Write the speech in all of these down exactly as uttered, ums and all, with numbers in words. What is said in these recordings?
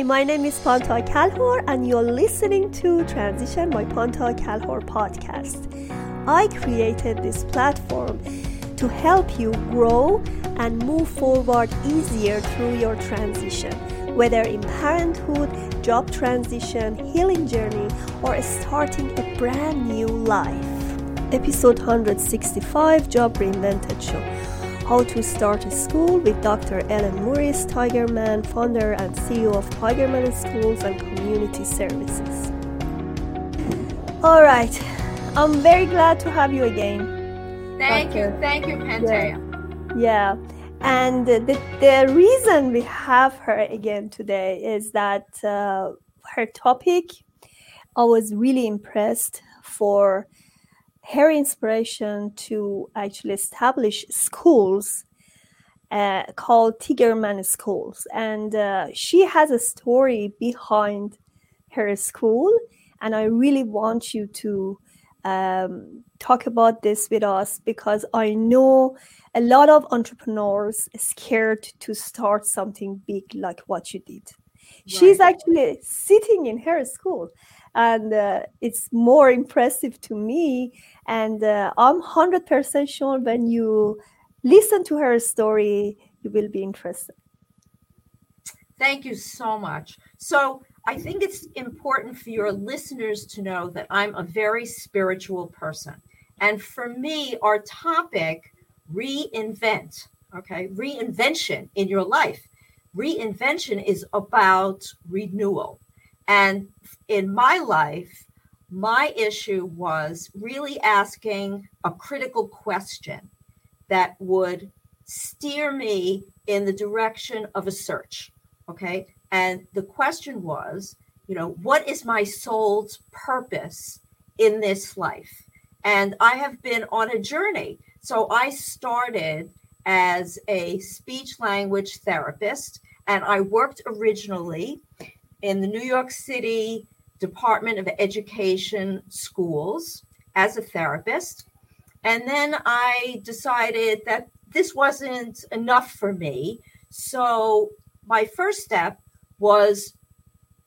Hi, my name is Panta Kalhor, and you're listening to Transition by Panta Kalhor podcast. I created this platform to help you grow and move forward easier through your transition, whether in parenthood, job transition, healing journey, or starting a brand new life. Episode one sixty-five, Job Reinvented Show. How to Start a School with Doctor Ellen Morris Tiegerman, founder and C E O of Tiegerman Schools and Community Services. All right, I'm very glad to have you again. Thank Doctor you, thank you, Panta. Yeah, yeah. And the, the reason we have her again today is that uh, her topic, I was really impressed for her inspiration to actually establish schools uh, called Tiegerman Schools. And uh, she has a story behind her school. And I really want you to um, talk about this with us, because I know a lot of entrepreneurs are scared to start something big like what you did. Right. She's actually sitting in her school. And uh, it's more impressive to me. And uh, I'm one hundred percent sure when you listen to her story, you will be interested. Thank you so much. So I think it's important for your listeners to know that I'm a very spiritual person. And for me, our topic, reinvent, okay, reinvention in your life. Reinvention is about renewal. And in my life, my issue was really asking a critical question that would steer me in the direction of a search, okay? And the question was, you know, what is my soul's purpose in this life? And I have been on a journey. So I started as a speech language therapist, and I worked originally in the New York City Department of Education schools as a therapist. And then I decided that this wasn't enough for me. So my first step was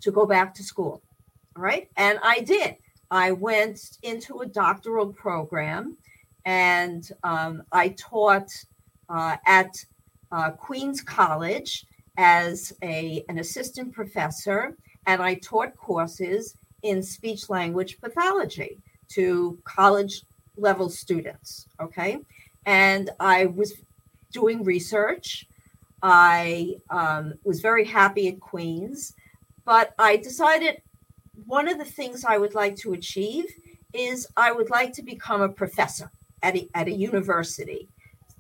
to go back to school. All right. And I did. I went into a doctoral program, and um, I taught uh, at uh, Queens College as a an assistant professor, and I taught courses in speech language pathology to college level students, okay? And I was doing research. I um, was very happy at Queens, but I decided one of the things I would like to achieve is I would like to become a professor at a, at a university.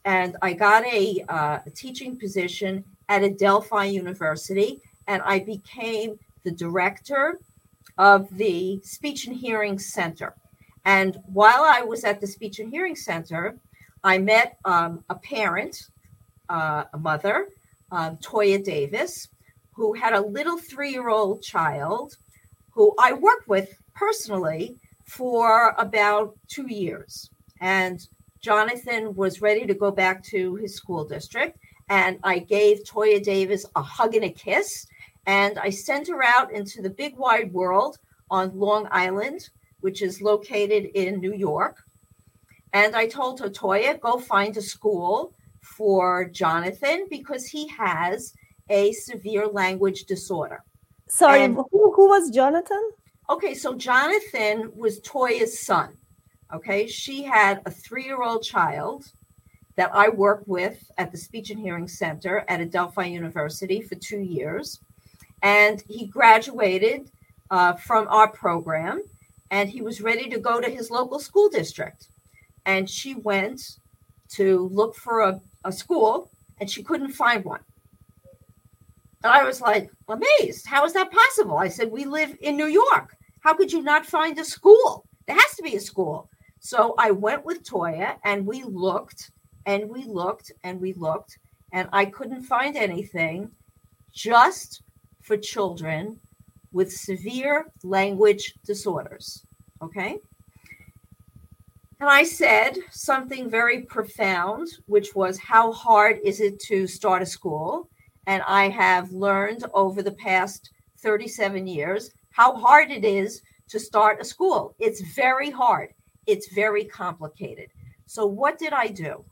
And I got a, uh, a teaching position at Adelphi University, and I became the director of the Speech and Hearing Center. And while I was at the Speech and Hearing Center, I met um, a parent, uh, a mother, um, Toya Davis, who had a little three-year-old child who I worked with personally for about two years. And Jonathan was ready to go back to his school district. And I gave Toya Davis a hug and a kiss. And I sent her out into the big wide world on Long Island, which is located in New York. And I told her, Toya, go find a school for Jonathan because he has a severe language disorder. Sorry, and, who, who was Jonathan? Okay, so Jonathan was Toya's son. Okay, she had a three-year-old child that I worked with at the Speech and Hearing Center at Adelphi University for two years. And he graduated uh, from our program, and he was ready to go to his local school district. And she went to look for a, a school, and she couldn't find one. And I was like, amazed. How is that possible? I said, we live in New York. How could you not find a school? There has to be a school. So I went with Toya, and we looked And we looked and we looked, and I couldn't find anything just for children with severe language disorders, okay? And I said something very profound, which was, how hard is it to start a school? And I have learned over the past thirty-seven years, how hard it is to start a school. It's very hard. It's very complicated. So what did I do?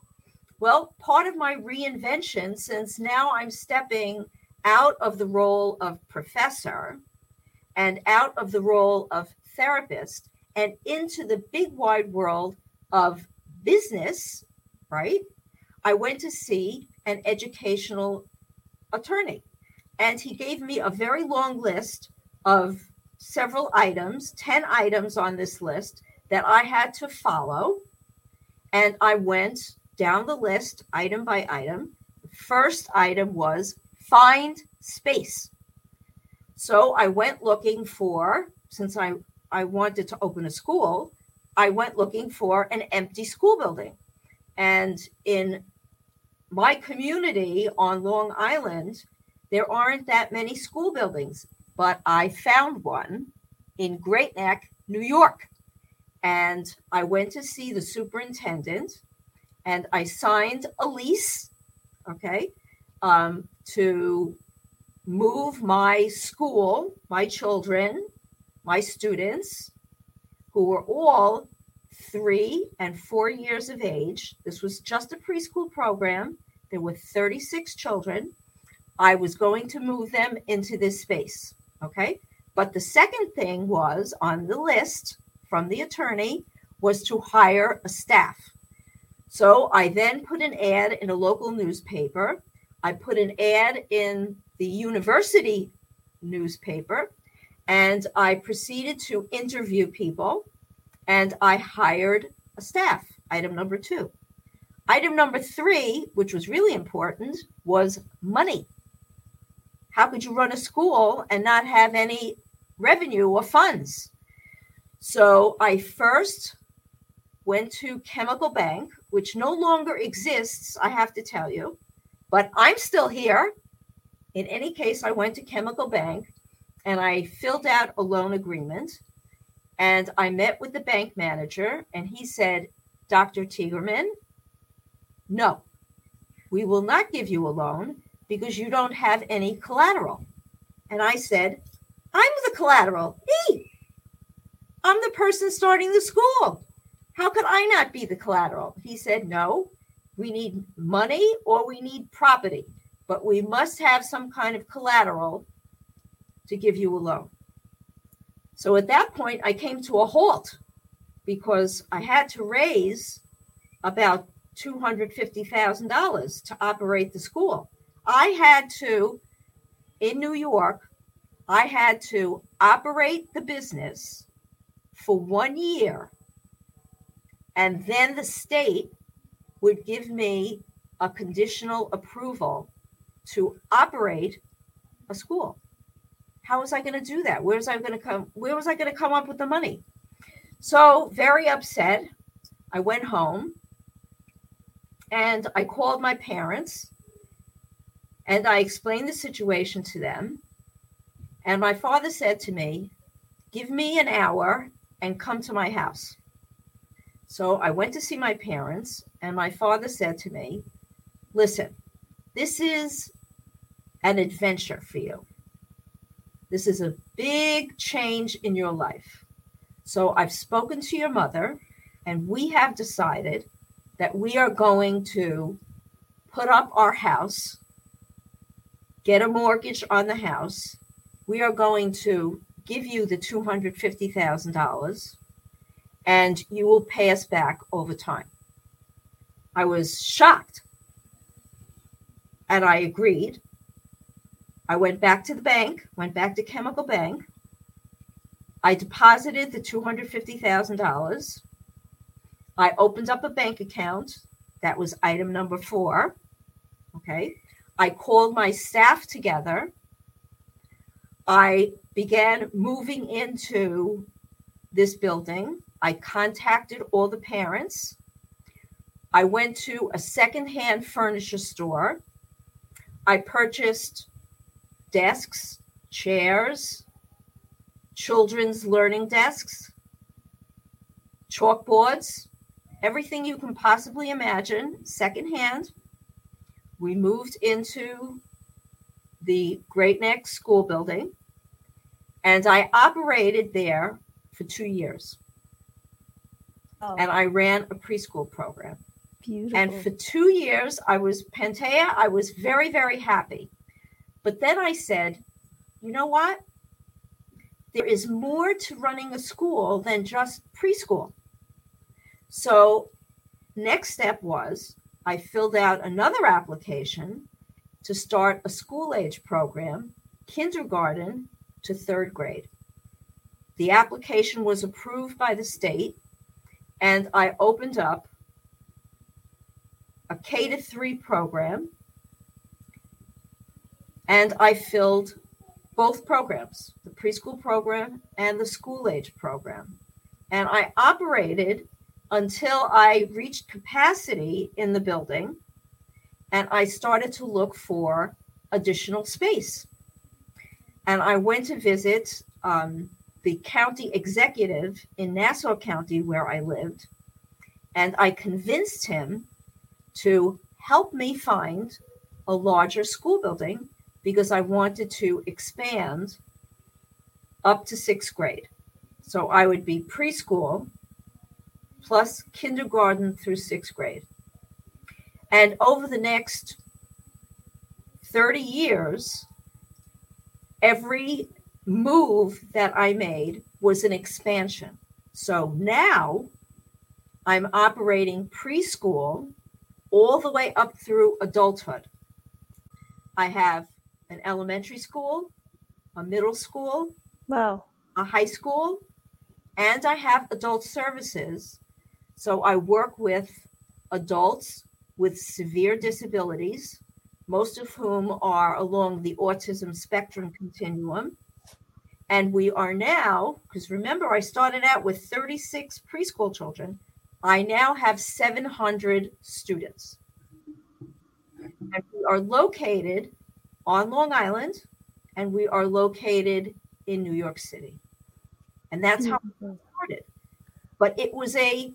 Well, part of my reinvention, since now I'm stepping out of the role of professor and out of the role of therapist and into the big wide world of business, right? I went to see an educational attorney, and he gave me a very long list of several items, ten items on this list that I had to follow. And I went down the list item by item. The first item was find space. So I went looking for, since I, I wanted to open a school, I went looking for an empty school building. And in my community on Long Island, there aren't that many school buildings, but I found one in Great Neck, New York. And I went to see the superintendent and I signed a lease, okay, um, to move my school, my children, my students, who were all three and four years of age. This was just a preschool program. There were thirty-six children. I was going to move them into this space, okay? But the second thing was on the list from the attorney was to hire a staff. So I then put an ad in a local newspaper. I put an ad in the university newspaper, and I proceeded to interview people, and I hired a staff, item number two. Item number three, which was really important, was money. How could you run a school and not have any revenue or funds? So I first went to Chemical Bank, which no longer exists, I have to tell you, but I'm still here. In any case, I went to Chemical Bank and I filled out a loan agreement, and I met with the bank manager and he said, Doctor Tiegerman, no, we will not give you a loan because you don't have any collateral. And I said, I'm the collateral. E! I'm the person starting the school. How could I not be the collateral? He said, no, we need money or we need property, but we must have some kind of collateral to give you a loan. So at that point, I came to a halt because I had to raise about two hundred fifty thousand dollars to operate the school. I had to, in New York, I had to operate the business for one year, and then the state would give me a conditional approval to operate a school. How was I going to do that? Where was I going to come? Where was I going to come up with the money? So very upset, I went home and I called my parents and I explained the situation to them. And my father said to me, give me an hour and come to my house. So I went to see my parents, and my father said to me, listen, this is an adventure for you. This is a big change in your life. So I've spoken to your mother, and we have decided that we are going to put up our house, get a mortgage on the house. We are going to give you the two hundred fifty thousand dollars, and you will pay us back over time. I was shocked, and I agreed. I went back to the bank, went back to Chemical Bank. I deposited the two hundred fifty thousand dollars. I opened up a bank account. That was item number four. Okay. I called my staff together. I began moving into this building. I contacted all the parents. I went to a secondhand furniture store. I purchased desks, chairs, children's learning desks, chalkboards, everything you can possibly imagine, secondhand. We moved into the Great Neck School Building. And I operated there for two years. Oh. And I ran a preschool program. Beautiful. And for two years, I was Pantea. I was very, very happy. But then I said, you know what? There is more to running a school than just preschool. So next step was I filled out another application to start a school age program, kindergarten to third grade. The application was approved by the state, and I opened up a K to three program, and I filled both programs, the preschool program and the school age program. And I operated until I reached capacity in the building, and I started to look for additional space. And I went to visit um, the county executive in Nassau County, where I lived, and I convinced him to help me find a larger school building because I wanted to expand up to sixth grade. So I would be preschool plus kindergarten through sixth grade. And over the next thirty years, every move that I made was an expansion. So now I'm operating preschool all the way up through adulthood. I have an elementary school, a middle school, wow, a high school, and I have adult services. So I work with adults with severe disabilities, most of whom are along the autism spectrum continuum. And we are now, because remember, I started out with thirty-six preschool children. I now have seven hundred students. And we are located on Long Island, and we are located in New York City. And that's how we started. But it was a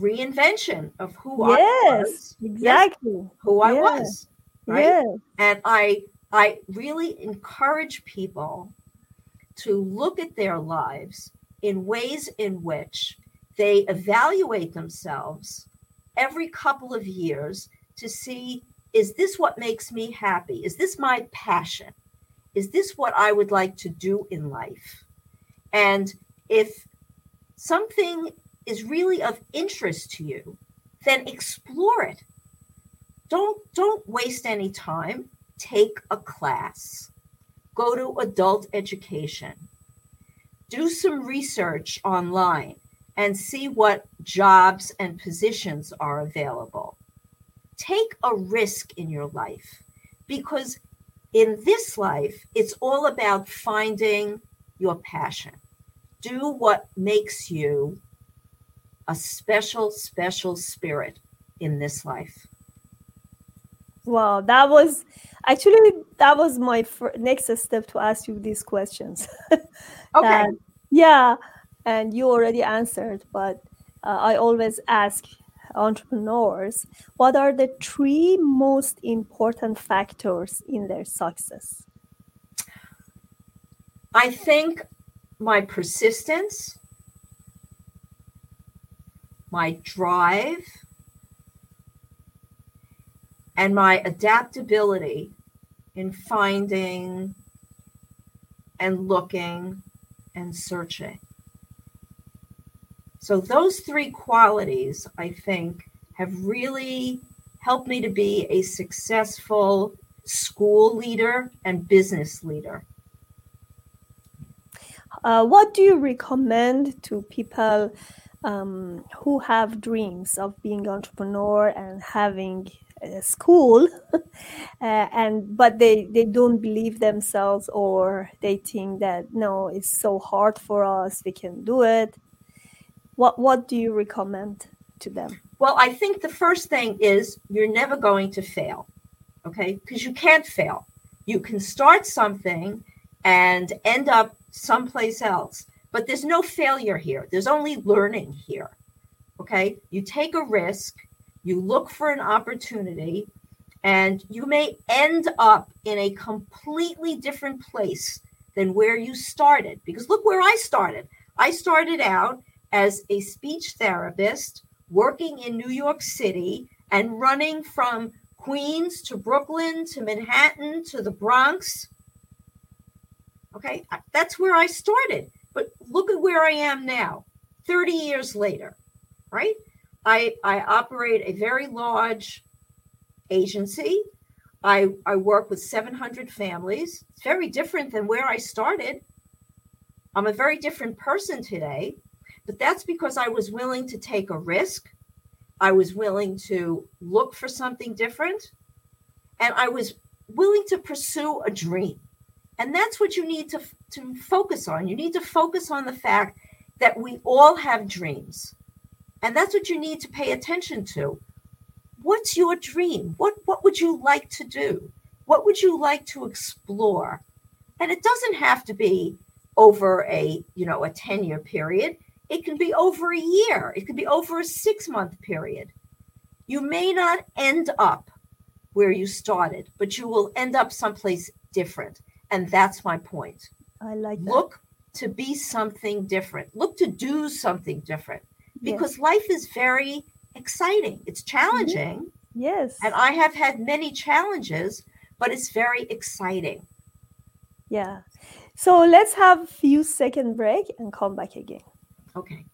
reinvention of who yes, I was. Exactly. Yes, who I yes. was. Right? Yes. And I I really encourage people to look at their lives in ways in which they evaluate themselves every couple of years to see, is this what makes me happy? Is this my passion? Is this what I would like to do in life? And if something is really of interest to you, then explore it. Don't, don't waste any time. Take a class. Go to adult education. Do some research online and see what jobs and positions are available. Take a risk in your life, because in this life, it's all about finding your passion. Do what makes you a special, special spirit in this life. Wow, that was actually, that was my fr- next step to ask you these questions. Okay. And, yeah. And you already answered, but uh, I always ask entrepreneurs, what are the three most important factors in their success? I think my persistence, my drive, and my adaptability in finding and looking and searching. So those three qualities, I think, have really helped me to be a successful school leader and business leader. Uh, what do you recommend to people um, who have dreams of being an entrepreneur and having a school, uh, and but they, they don't believe themselves, or they think that, no, it's so hard for us, we can do it? What what do you recommend to them? Well, I think the first thing is you're never going to fail, okay? Because you can't fail. You can start something and end up someplace else, but there's no failure here. There's only learning here, okay? You take a risk, you look for an opportunity, and you may end up in a completely different place than where you started. Because look where I started. I started out as a speech therapist working in New York City and running from Queens to Brooklyn to Manhattan to the Bronx. Okay, that's where I started. But look at where I am now, thirty years later, right? I, I operate a very large agency. I, I work with seven hundred families. It's very different than where I started. I'm a very different person today, but that's because I was willing to take a risk. I was willing to look for something different, and I was willing to pursue a dream. And that's what you need to, to focus on. You need to focus on the fact that we all have dreams. And that's what you need to pay attention to. What's your dream? What, what would you like to do? What would you like to explore? And it doesn't have to be over a, you know, a ten-year period. It can be over a year. It could be over a six-month period. You may not end up where you started, but you will end up someplace different. And that's my point. I like that. Look to be something different. Look to do something different. Because yes. Life is very exciting. It's challenging. Mm-hmm. Yes. And I have had many challenges, but it's very exciting. Yeah. So let's have a few second break and come back again. Okay.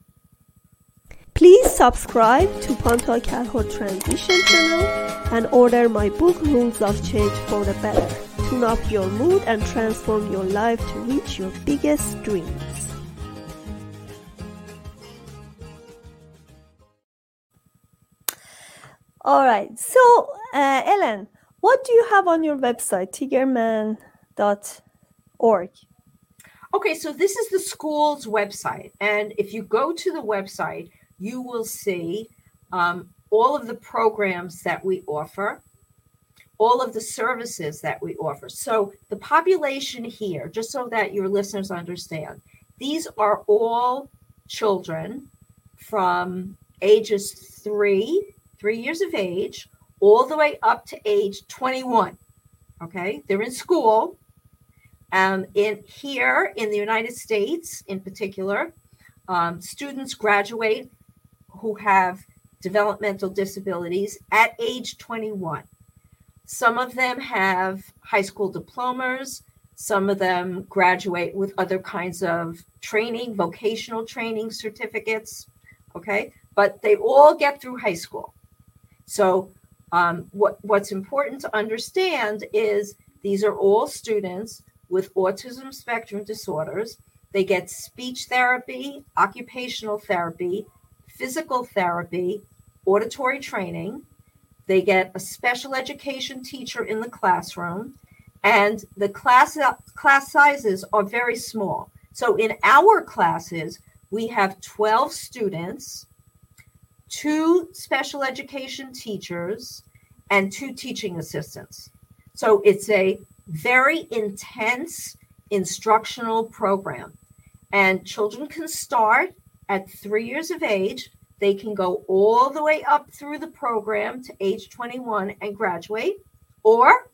Please subscribe to Panta Kalhor Transition Channel and order my book, Rules of Change for the Better. Tune up your mood and transform your life to reach your biggest dreams. All right. So, uh, Ellen, what do you have on your website, tiegerman dot org? Okay, so this is the school's website. And if you go to the website, you will see um, all of the programs that we offer, all of the services that we offer. So the population here, just so that your listeners understand, these are all children from ages three three years of age, all the way up to age twenty-one, okay? They're in school. Um, in here in the United States in particular, um, students graduate who have developmental disabilities at age twenty-one. Some of them have high school diplomas. Some of them graduate with other kinds of training, vocational training certificates, okay? But they all get through high school. So um, what, what's important to understand is these are all students with autism spectrum disorders. They get speech therapy, occupational therapy, physical therapy, auditory training. They get a special education teacher in the classroom, and the class, class sizes are very small. So in our classes, we have twelve students, two special education teachers, and two teaching assistants. So it's a very intense instructional program. And children can start at three years of age. They can go all the way up through the program to age twenty-one and graduate. Or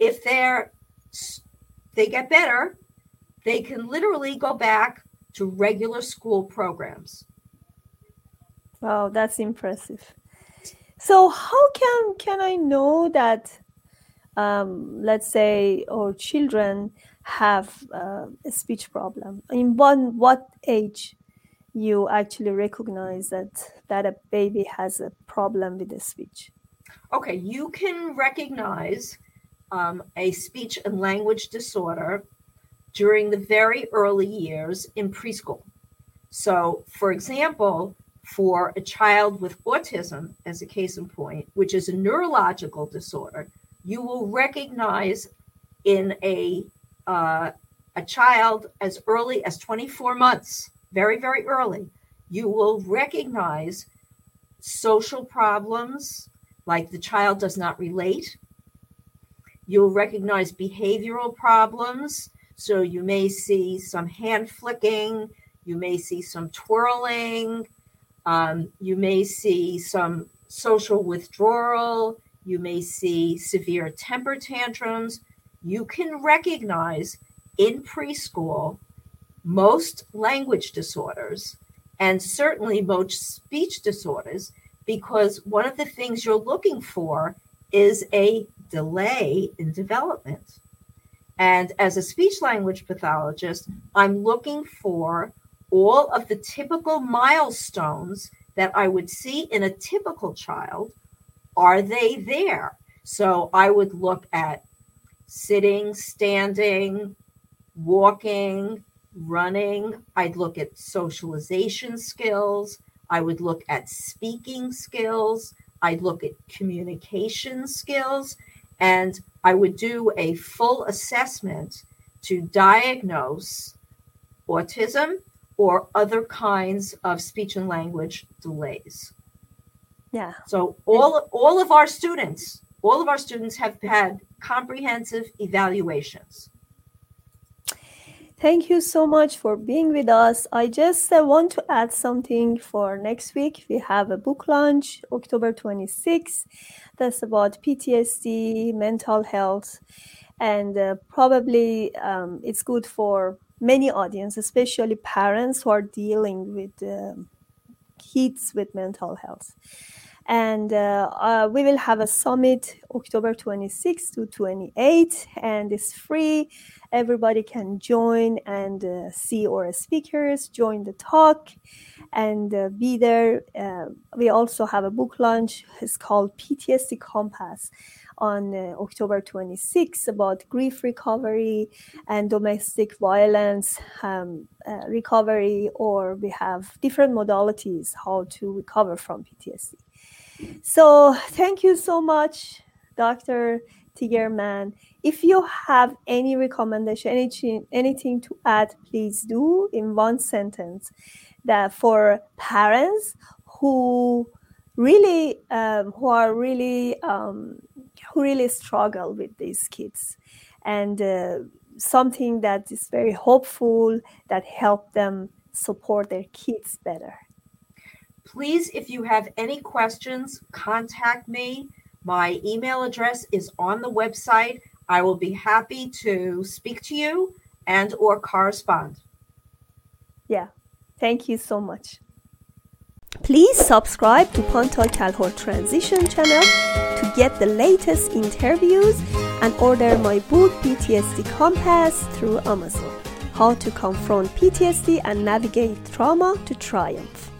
if they're they get better, they can literally go back to regular school programs. Wow, that's impressive. So how can can I know that, um, let's say, our children have uh, a speech problem? In one, what age you actually recognize that, that a baby has a problem with the speech? Okay, you can recognize um, a speech and language disorder during the very early years in preschool. So, for example, for a child with autism, as a case in point, which is a neurological disorder, you will recognize in a uh, a child as early as twenty-four months, very, very early, you will recognize social problems, like the child does not relate. You'll recognize behavioral problems. So you may see some hand flicking, you may see some twirling, Um, you may see some social withdrawal. You may see severe temper tantrums. You can recognize in preschool, most language disorders, and certainly most speech disorders, because one of the things you're looking for is a delay in development. And as a speech language pathologist, I'm looking for all of the typical milestones that I would see in a typical child. Are they there? So I would look at sitting, standing, walking, running. I'd look at socialization skills. I would look at speaking skills. I'd look at communication skills. And I would do a full assessment to diagnose autism or other kinds of speech and language delays. Yeah. So all, all of our students, all of our students have had comprehensive evaluations. Thank you so much for being with us. I just uh, want to add something for next week. We have a book launch, October twenty-sixth. That's about P T S D, mental health, and uh, probably um, it's good for many audience, especially parents who are dealing with um, kids with mental health. And uh, uh, we will have a summit October twenty-sixth to twenty-eighth, and it's free. Everybody can join and uh, see our speakers, join the talk, and uh, be there. Uh, we also have a book launch. It's called P T S D Compass on uh, October twenty-sixth, about grief recovery and domestic violence um, uh, recovery, or we have different modalities how to recover from P T S D. So thank you so much, Doctor Tiegerman. If you have any recommendation, anything, anything to add, please do in one sentence. That for parents who really, um, who are really, um, who really struggle with these kids, and uh, something that is very hopeful that help them support their kids better. Please, if you have any questions, contact me. My email address is on the website. I will be happy to speak to you and or correspond. Yeah, thank you so much. Please subscribe to Panta Kalhor Transition Channel to get the latest interviews and order my book P T S D Compass through Amazon. How to confront P T S D and navigate trauma to triumph.